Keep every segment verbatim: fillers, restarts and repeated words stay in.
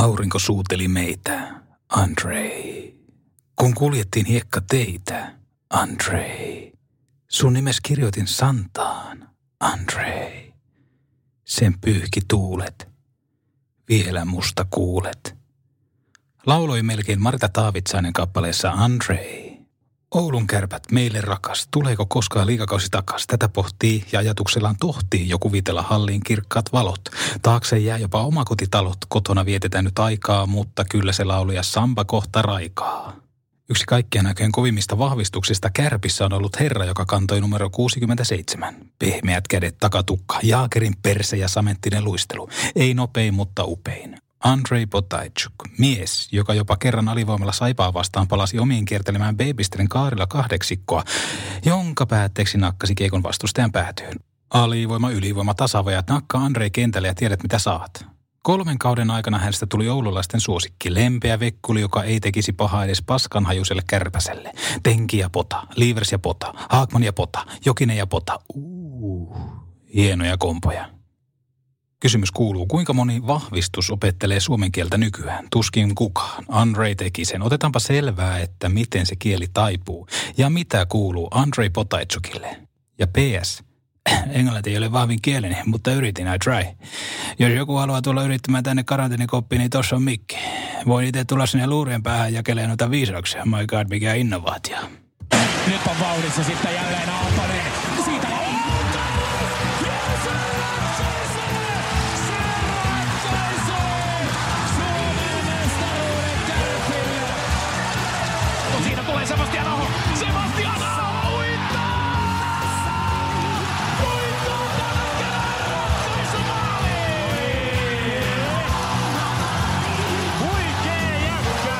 Aurinko suuteli meitä, Andrei. Kun kuljettiin hiekkateitä, Andrei. Sun nimes kirjoitin santaan, Andrei. Sen pyyhki tuulet. Vielä musta kuulet. Lauloi melkein Marita Taavitsainen kappaleessa Andrei. Oulunkärpät, meille rakas, tuleeko koskaan liigakausi takas? Tätä pohtii ja ajatuksellaan tohtii jo kuvitella hallin kirkkaat valot. Taakse jää jopa omakotitalot, kotona vietetään nyt aikaa, mutta kyllä se lauluja samba kohta raikaa. Yksi kaikkien näköjen kovimmista vahvistuksista Kärpissä on ollut herra, joka kantoi numero kuusikymmentäseitsemän. Pehmeät kädet, takatukka, jaakerin perse ja samettinen luistelu. Ei nopein, mutta upein. Andrei Potaichuk, mies, joka jopa kerran alivoimalla Saipaa vastaan palasi omiin kiertelemään Babysterin kaarilla kahdeksikkoa, jonka päätteeksi nakkasi kiekon vastustajan päätyyn. Alivoima, ylivoima, tasavajat, nakka Andrei kentälle ja tiedät mitä saat. Kolmen kauden aikana hänestä tuli oululaisten suosikki, lempeä vekkuli, joka ei tekisi pahaa edes paskanhajuiselle kärpäselle. Tenki ja pota, Lievers ja pota, Hagman ja pota, Jokinen ja pota. Uuu, hienoja kompoja. Kysymys kuuluu, kuinka moni vahvistus opettelee suomen kieltä nykyään? Tuskin kukaan. Andrei teki sen. Otetaanpa selvää, että miten se kieli taipuu. Ja mitä kuuluu Andrei Potaitchukille? Ja P S. Englanti ei ole vahvin kieleni, mutta yritin, I try. Jos joku haluaa tulla yrittämään tänne karanteenikoppiin, niin tossa on mikki. Voin itse tulla sinne luureen päähän jakeleen noita viisauksia. My God, mikä innovaatio. Nyt on vauhdissa sitten jälleen Aaltonen. Siitä Sebastian Aho! Sebastian Aho uittaa! Uittaa tällä kerralla ratkaisu maaliin! Huikee jätkä!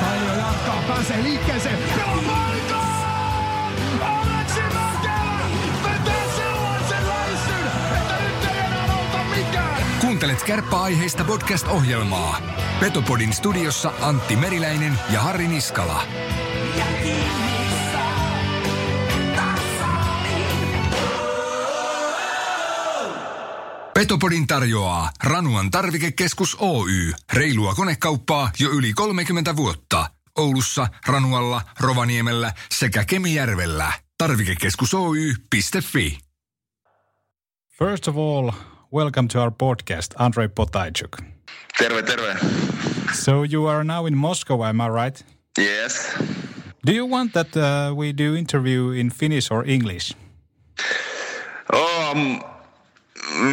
Sailio jatkaa, pääsee liikkeeseen. Pelon paikka! Aleksi Mäkelä vetää sellaisen läissyn, että nyt ei enää auta mikään! Kuuntelet kärppäaiheista podcast-ohjelmaa. Petopodin studiossa Antti Meriläinen ja Harri Niskala. Petopodin tarjoaa Ranuan tarvikekeskus Oy. Reilua konekauppaa jo yli kolmekymmentä vuotta. Oulussa, Ranualla, Rovaniemellä sekä Kemijärvellä. Tarvikekeskus O Y piste F I. First of all, welcome to our podcast, Andrei Potaichuk. Terve, terve. So you are now in Moscow, am I right? Yes. Do you want that uh, we do interview in Finnish or English? Oh, um,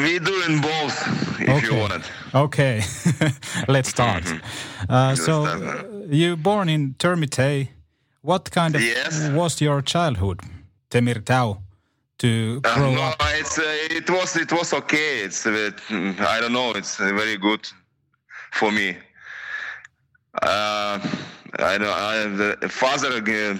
we do in both, if okay. you want it. Okay, let's start. Mm-hmm. Uh, let's so start. Uh, you born in Temirtau. What kind of yes. was your childhood, Temirtau? To uh, no, it's, uh, it was it was okay. It's uh, I don't know. It's very good for me. Uh, I don't. I, the father g-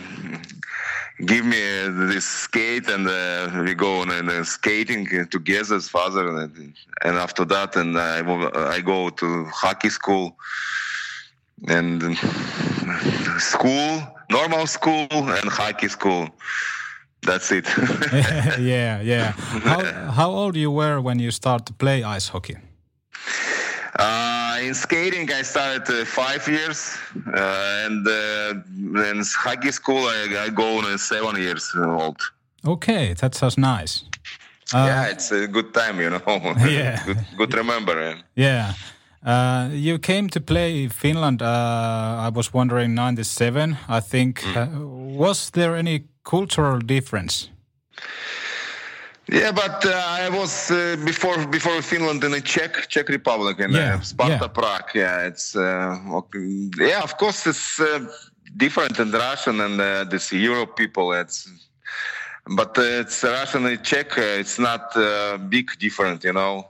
give me uh, this skate, and uh, we go on and uh, skating together as father. And, and after that, and I I go to hockey school and school, normal school, and hockey school. That's it. yeah, yeah. How, how old you were when you start to play ice hockey? Uh, in skating, I started uh, five years, uh, and uh, in hockey school, I, I go on uh, seven years old. Okay, that sounds nice. Uh, yeah, it's a good time, you know. yeah, good, good remember. Yeah. Uh, you came to play Finland. Uh, I was wondering, ninety-seven. I think. Mm. Uh, was there any cultural difference? Yeah, but uh, I was uh, before before Finland in the Czech Czech Republic and yeah, uh, Sparta yeah. Prague. Yeah, it's uh, okay. yeah, of course it's uh, different than Russian and uh, this Europe people. It's but uh, it's Russian and Czech. Uh, it's not uh, big different, you know.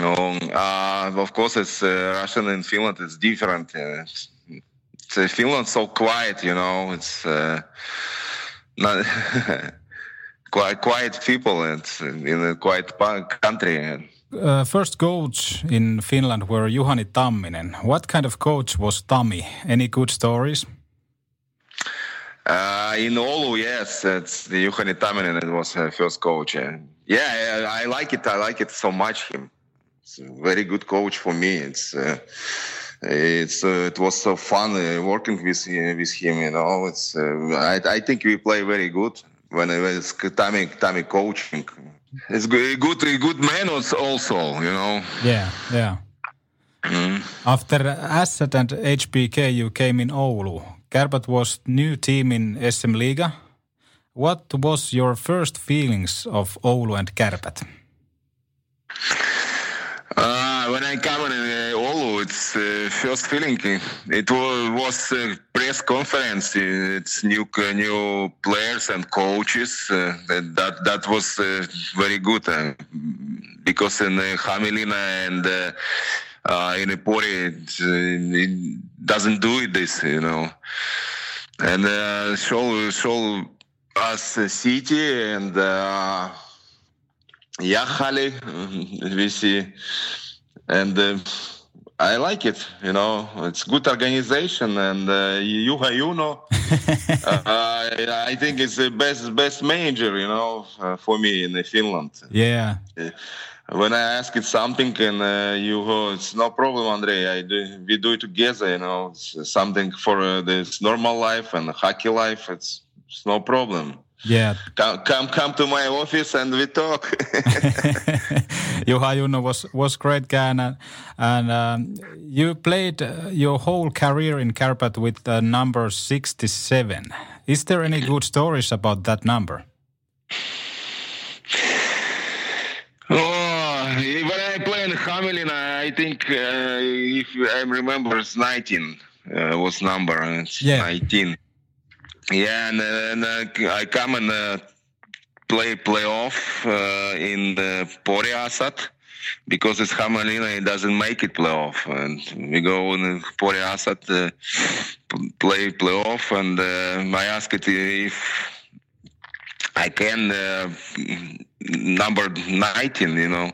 No, uh, of course it's uh, Russian and Finland. It's different. Uh, it's, Finland's so quiet, you know. It's uh, not quite quiet people. It's in a quiet country. Uh, first coach in Finland were Juhani Tamminen. What kind of coach was Tammi? Any good stories? Uh, in Oulu, yes, it's the Juhani Tamminen. It was her first coach. Yeah, I, I like it. I like it so much. Him. It's a very good coach for me. It's uh, it's uh, it was so fun working with with him. You know, it's uh, I I think we play very good when it's Tommy Tommy coaching. It's good good good manners also. You know. Yeah, yeah. Mm. After Asset and H B K, you came in Oulu. Kärpät was new team in S M Liiga. What was your first feelings of Oulu and Kärpät? Uh, when I came in uh, Oulu, it's uh, first feeling. It was, was a press conference. It's new, new players and coaches. Uh, that that was uh, very good uh, because in uh, Hämeenlinna and. Uh, Uh, in a party, it, it doesn't do it this, you know. And uh, show, show us a city and uh, Jäähalli, we see. And uh, I like it, you know. It's good organization and uh, Juha Uno. uh, I think it's the best best manager, you know, uh, for me in Finland. Yeah. Uh, When I ask it something and uh, you go, it's no problem, Andrei. I do, we do it together, you know. It's something for uh, this normal life and hockey life. It's, it's no problem. Yeah. Come, come, come to my office and we talk. Juha Uno was was great guy, and, and um, you played your whole career in Kärpät with the number sixty-seven. Is there any good stories about that number? When I play in Hämeenlinna, I think uh, if I remember, it's nineteen uh, was number. It's yeah. nineteen. Yeah, and, and uh, I come and uh, play playoff uh, in the Pori Asat because it's Hämeenlinna. It doesn't make it playoff, and we go in Pori Asat uh, play playoff, and uh, I ask it if I can. Uh, Number nineteen, you know,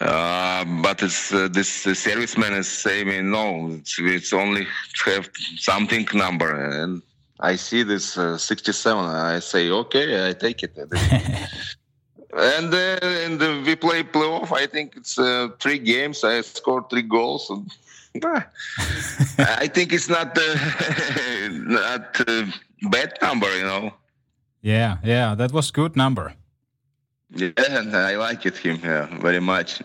uh, but it's uh, this uh, serviceman is saying no. It's, it's only have something number, and I see this uh, sixty-seven. I say okay, I take it. and uh, and uh, we play playoff. I think it's uh, three games. I scored three goals. And, uh, I think it's not uh, not uh, bad number, you know. Yeah, yeah, that was good number. Yeah, and I like it him yeah, very much.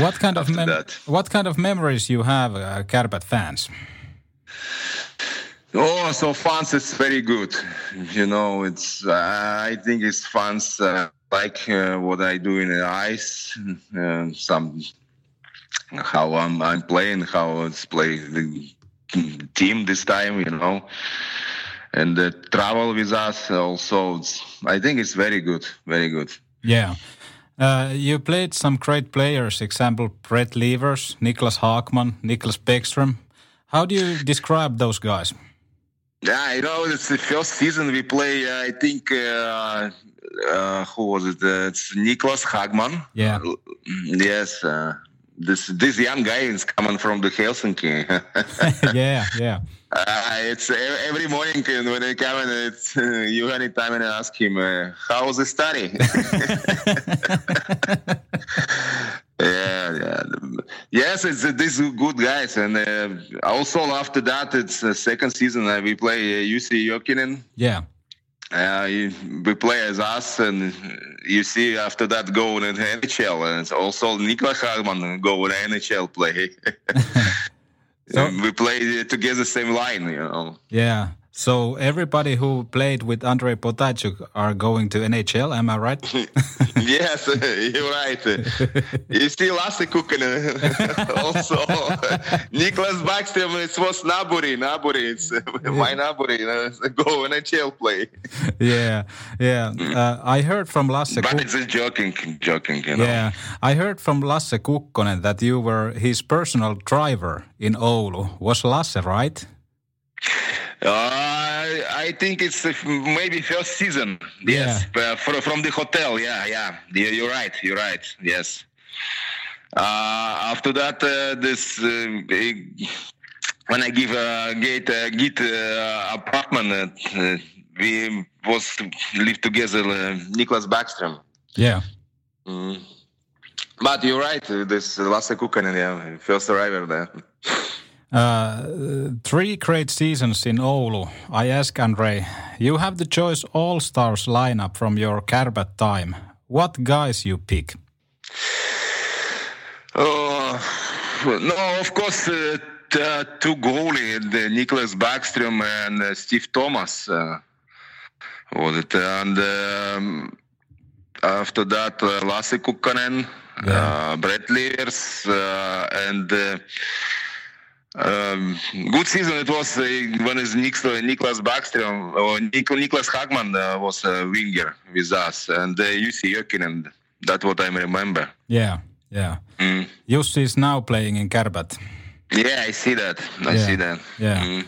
What kind of mem- what kind of memories you have, uh, Kärpät fans? Oh, so fans is very good. You know, it's uh, I think it's fans uh, like uh, what I do in the ice, uh, some how I'm I'm playing, how it's play the team this time, you know, and the travel with us also. It's, I think it's very good, very good. Yeah. Uh, you played some great players, example, Brett Lievers, Niklas Hagman, Niklas Bäckström. How do you describe those guys? Yeah, you know, it's the first season we play, uh, I think, uh, uh, who was it? Uh, it's Niklas Hagman. Yeah. Uh, yes. Uh, this this young guy is coming from the Helsinki. yeah, yeah. Uh, it's every morning when I come in, it's uh, Juhani Tamminen and ask him, uh, how's the study? yeah, yeah. Yes, it's uh, these good guys. And uh, also after that, it's the uh, second season uh, we play uh, Jussi Jokinen. Yeah. Uh, you, we play as us, and you see after that go in N H L. And it's also Niklas Hagman go in N H L play. So, we play together same line, you know. Yeah. So everybody who played with Andrei Potaichuk are going to N H L, am I right? yes, you're right. You see Lasse Kukkonen also. Niklas Bäckström, it was Naburi, Naburi. It's my Naburi, you know, go N H L play. yeah, yeah. Uh, I heard from Lasse Kukkonen. But it's a joking, joking, you know. Yeah, I heard from Lasse Kukkonen that you were his personal driver in Oulu. Was Lasse right? Uh, I think it's maybe first season. Yes, yeah. uh, for, from the hotel. Yeah, yeah. You're right. You're right. Yes. Uh, after that, uh, this uh, when I give a uh, get uh, get uh, apartment, uh, we was live together. Uh, Niklas Bäckström. Yeah. Mm. But you're right, this Lasse Kukkonen, yeah, first arrival there. Uh, three great seasons in Oulu. I ask Andrei, you have the choice all-stars lineup from your Kärpät time. What guys you pick? Oh, no, of course, uh, t- uh, two goalie, the Niklas Bäckström and uh, Steve Thomas. Uh, was it? And um, after that, uh, Lasse Kukkonen, yeah. uh, Brett Lievers, uh, and... Uh, Um, good season it was uh, when is Niklas, Niklas Bäckström or Nik- Niklas Hagman uh, was a winger with us and uh, Jussi Jokinen. That's what I remember. Yeah, yeah. Mm. Jussi is now playing in Kärpät. Yeah, I see that. I yeah. see that. Yeah. Mm.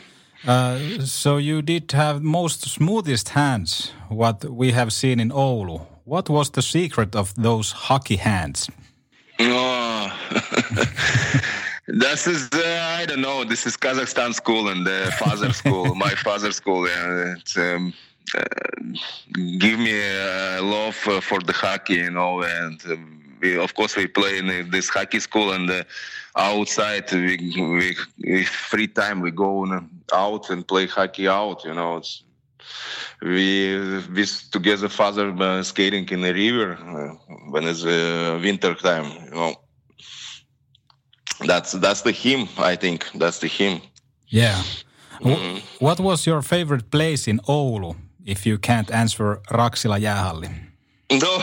Uh, so you did have most smoothest hands, what we have seen in Oulu. What was the secret of those hockey hands? Oh. This is, uh, I don't know, this is Kazakhstan school and the father school, my father school. Yeah, it's, um, uh, give me uh, love uh, for the hockey, you know, and uh, we, of course we play in this hockey school and uh, outside, we, we, we free time, we go out and play hockey out, you know. It's, we we together father uh, skating in the river uh, when it's uh, winter time, you know. That's that's the hymn, I think. That's the hymn. Yeah. Mm. What was your favorite place in Oulu, if you can't answer Raksila Jäähalli? No,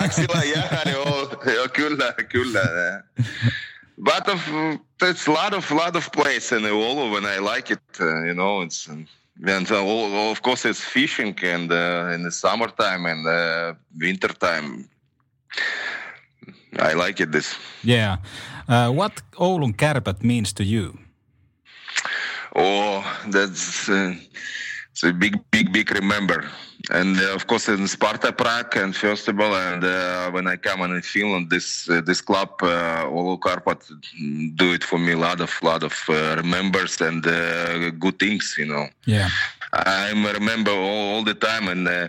Raksila Jäähalli, oh, kyllä, kyllä. But of, it's a lot of, lot of place in Oulu, and I like it, uh, you know. It's and uh, of course, it's fishing and uh, in the summertime and uh, wintertime. I like it, this. Yeah. Uh, what Oulunkärpät means to you? Oh, that's uh, it's a big, big, big remember. And, uh, of course, in Sparta, Prague, and first of all, and uh, when I come in Finland, this uh, this club, uh, Oulunkärpät, do it for me a lot of, lot of uh, remembers and uh, good things, you know. Yeah. I remember all, all the time, and... Uh,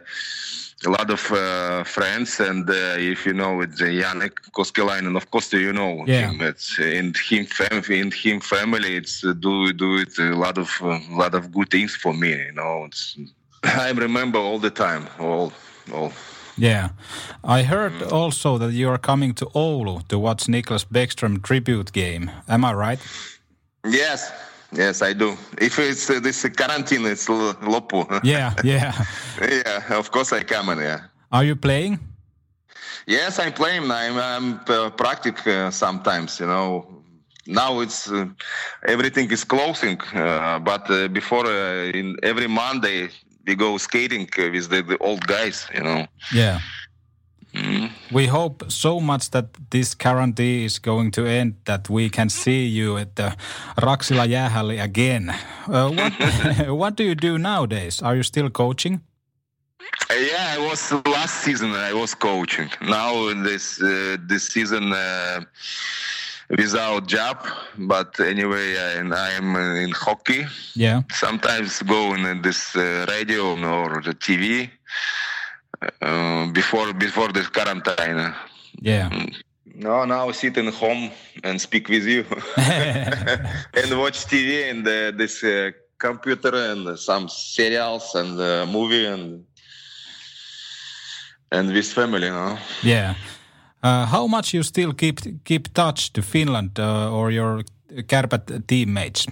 A lot of uh, friends, and uh, if you know it's uh, Jannik Koskelainen, of course you know yeah. him. It's in him, fam- in him family. It's uh, do do it a lot of uh, lot of good things for me. You know, it's, I remember all the time. All, all. Yeah, I heard mm. also that you are coming to Oulu to watch Niklas Bäckström tribute game. Am I right? Yes. Yes, I do. If it's uh, this quarantine, it's l- loppu. Yeah, yeah. yeah, of course I come in, yeah. Are you playing? Yes, I'm playing. I'm, I'm uh, practice uh, sometimes, you know. Now it's, uh, everything is closing, uh, but uh, before, uh, in every Monday, we go skating with the, the old guys, you know. Yeah. Mm. We hope so much that this quarantine is going to end, that we can see you at the Raksila Jäähalli again. Uh, what, what do you do nowadays? Are you still coaching? Yeah, I was last season. I was coaching. Now this uh, this season uh, without job, but anyway, I am in hockey. Yeah. Sometimes go in this uh, radio or the T V. Uh, before before this quarantine. Yeah. No, now sit in home and speak with you and watch T V and uh, this uh, computer and some serials and uh, movie and and with family, no? Yeah. Uh, how much you still keep keep touch to Finland uh, or your Kärpät teammates?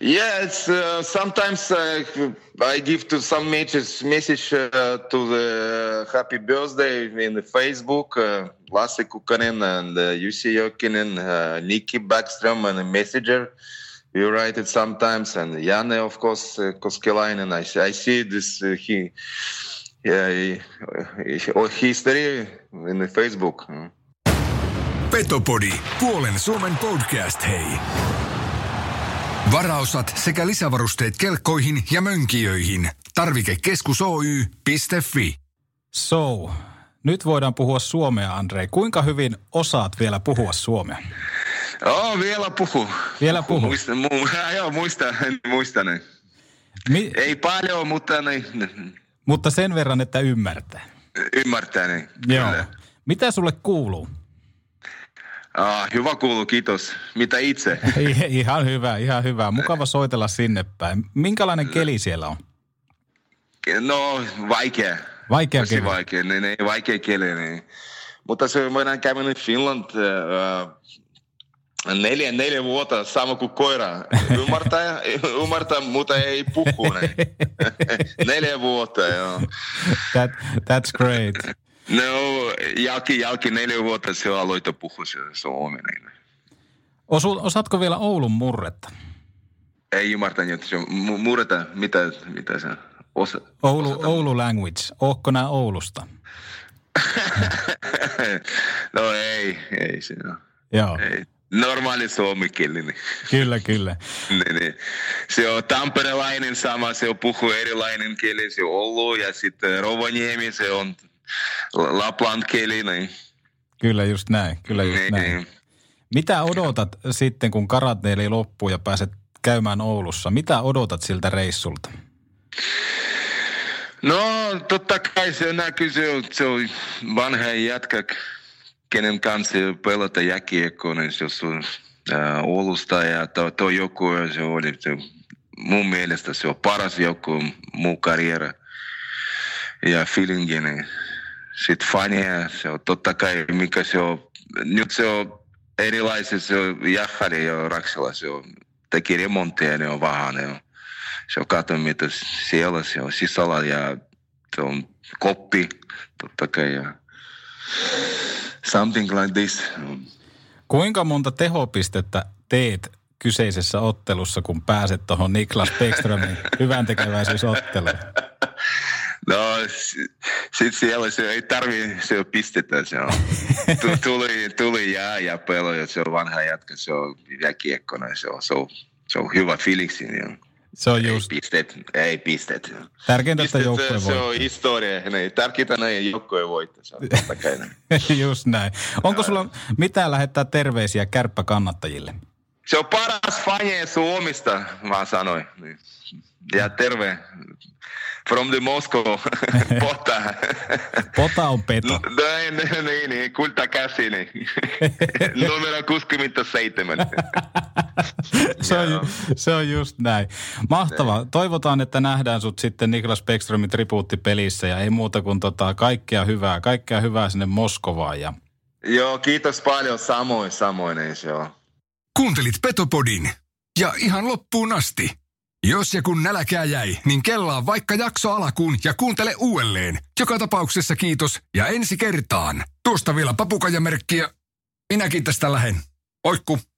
Yeah, it's uh, sometimes uh, I give to some matches message uh, to the happy birthday in the Facebook, uh, Lasse Kukkonen and uh, Jussi Jokinen, uh, Nikki Backstrom and a messenger. You write it sometimes, and Janne, of course, uh, Koskelainen. I I see this uh, he, yeah, he, he, oh, history in the Facebook. Mm. Petopodi, puolen Suomen podcast, hei. Varaosat sekä lisävarusteet kelkkoihin ja mönkijöihin. Tarvikekeskus O Y piste F I. So, nyt voidaan puhua suomea, Andrei. Kuinka hyvin osaat vielä puhua suomea? Oh, vielä puhu. Vielä puhu. Muista, mu, joo, muistan, muistan. Mi- Ei paljon, mutta... Ne. Mutta sen verran, että ymmärtää. Ymmärtää, niin. Joo. Mitä sulle kuuluu? Ah, hyvä kuuluu, kiitos. Mitä itse? Ihan hyvä, ihan hyvä. Mukava soitella sinne päin. Minkälainen keli siellä on? No, vaikea. Vaikea Tosi keli? Vaikea, niin, niin, vaikea keli. Niin. Mutta se on aina käynyt Finland äh, neljä, neljä vuotta, sama kuin koira. Ymmärtää, ymmärtää mutta ei puhu. Niin. Neljä vuotta, joo. That, that's great. No, jälki, jälki neljä vuotta se aloita puhua suomeneille. Osaatko vielä Oulun murretta? Ei ymmärtänyt. Murretta, mitä, mitä se osa, Oulu, osata? Oulu language. Ootko nää Oulusta? No ei, ei se ole. Joo. Ei. Normaali suomikielinen. Kyllä, kyllä. niin, niin. Se on tamperelainen sama, se on puhuu erilainen kieli, se on Oulu ja sitten Rovaniemi, se on... Lapland-kieli, niin. Kyllä just näin, kyllä just niin. näin. Mitä odotat sitten, kun karateeli loppuu ja pääset käymään Oulussa? Mitä odotat siltä reissulta? No, totta kai se näkyy, se on vanha jätkä, kenen kanssa pelata jääkiekkoa, niin se on Oulusta ja to, to joku, se oli, se, mun mielestä se on paras joku muu karriera ja feelingi, niin. Sitten fania, se on totta kai, mikä se on, nyt se on erilaisia, se on Jäähalli ja Raksila, se on, teki remontteja, ne on vähän, ne on, se on kato, mitä siellä, se on sisällä ja se on koppi, totta kai, ja something like this. Kuinka monta tehopistettä teet kyseisessä ottelussa, kun pääset tuohon Niklas Bäckströmin hyväntekeväisyysotteluun? No, sitten siellä se ei tarvitse, se on pistettä, se on. Tuli, tuli jää ja pelo, ja se on vanha jatka, se on jääkiekkona, se on, se on, se on hyvä fiiliksi. Se on just. Ei pistet, ei pistet. Tärkeintä, pistet, että joukkue voittaa. Se on historia, tärkeintä näin joukkue voittaa, se on totta kai. Just näin. Onko sulla mitään lähettää terveisiä kärppäkannattajille? Se on paras fani Suomesta, mä sanoin. Ja terve. From the Moskova, Pota. Pota on peto. Näin, niin, niin, kulta käsi, niin. Numero kuusikymmentäseitsemän. se, on, se on just näin. Mahtavaa. Toivotaan, että nähdään sut sitten Niklas Bäckströmin tribuuttipelissä ja ei muuta kuin tota, kaikkea hyvää, kaikkea hyvää sinne Moskovaan. Ja... Joo, kiitos paljon. Samoin, samoin. Joo. Kuuntelit Petopodin ja ihan loppuun asti. Jos ja kun nälkää jäi, niin kellaa vaikka jakso alkuun ja kuuntele uudelleen. Joka tapauksessa kiitos ja ensi kertaan. Tuosta vielä papukajamerkkiä. Minäkin tästä lähen. Oikku.